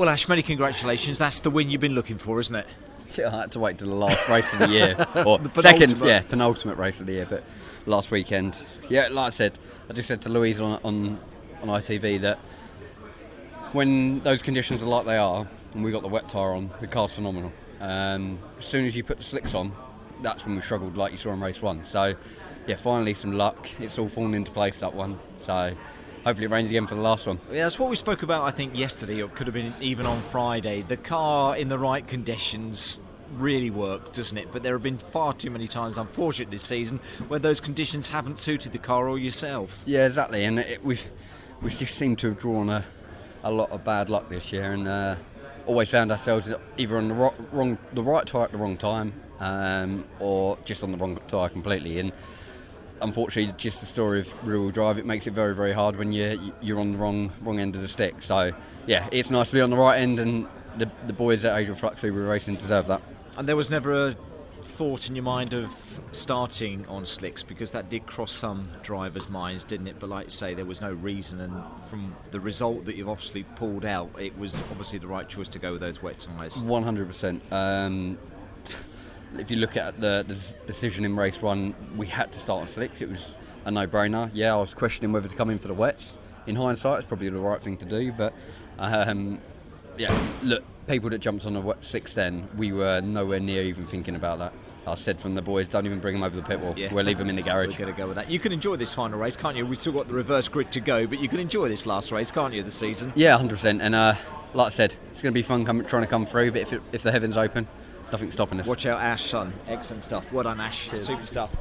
Well, Ash, many congratulations. That's the win you've been looking for, isn't it? Yeah, I had to wait till the last race of the year. Or the penultimate race of the year, but last weekend. Yeah, like I said, I just said to Louise on ITV that when those conditions are like they are, and we got the wet tyre on, the car's phenomenal. As soon as you put the slicks on, that's when we struggled, like you saw in race one. So, yeah, finally some luck. It's all fallen into place, that one. So, hopefully it rains again for the last one. Yeah, that's what we spoke about, I think, yesterday. It could have been even on Friday. The car in the right conditions really worked, doesn't it? But there have been far too many times, unfortunately, this season where those conditions haven't suited the car or yourself. Yeah, exactly. And we just seem to have drawn a lot of bad luck this year, and always found ourselves either on the right tyre at the wrong time, or just on the wrong tyre completely. And unfortunately, just the story of rear-wheel drive, it makes it very, very hard when you're on the wrong end of the stick. So, yeah, it's nice to be on the right end, and the boys at Adrian Flux who were racing deserve that. And there was never a thought in your mind of starting on slicks, because that did cross some drivers' minds, didn't it? But like you say, there was no reason, and from the result that you've obviously pulled out, it was obviously the right choice to go with those wet tyres. 100%. If you look at the decision in race one, we had to start on slicks. It was a no-brainer. Yeah, I was questioning whether to come in for the wets. In hindsight, it's probably the right thing to do, but look, people that jumped on the slicks then, we were nowhere near even thinking about that. I said from the boys, don't even bring them over the pit wall. Yeah. We'll leave them in the garage. We're going to go with that. You can enjoy this final race, can't you? We've still got the reverse grid to go, but you can enjoy this last race, can't you, this season? Yeah, 100%. And like I said, it's going to be fun trying to come through, but if the heavens open, nothing's stopping us. Watch out, Ash Sutton. Excellent stuff. Well done, Ash. Cheers. Super stuff.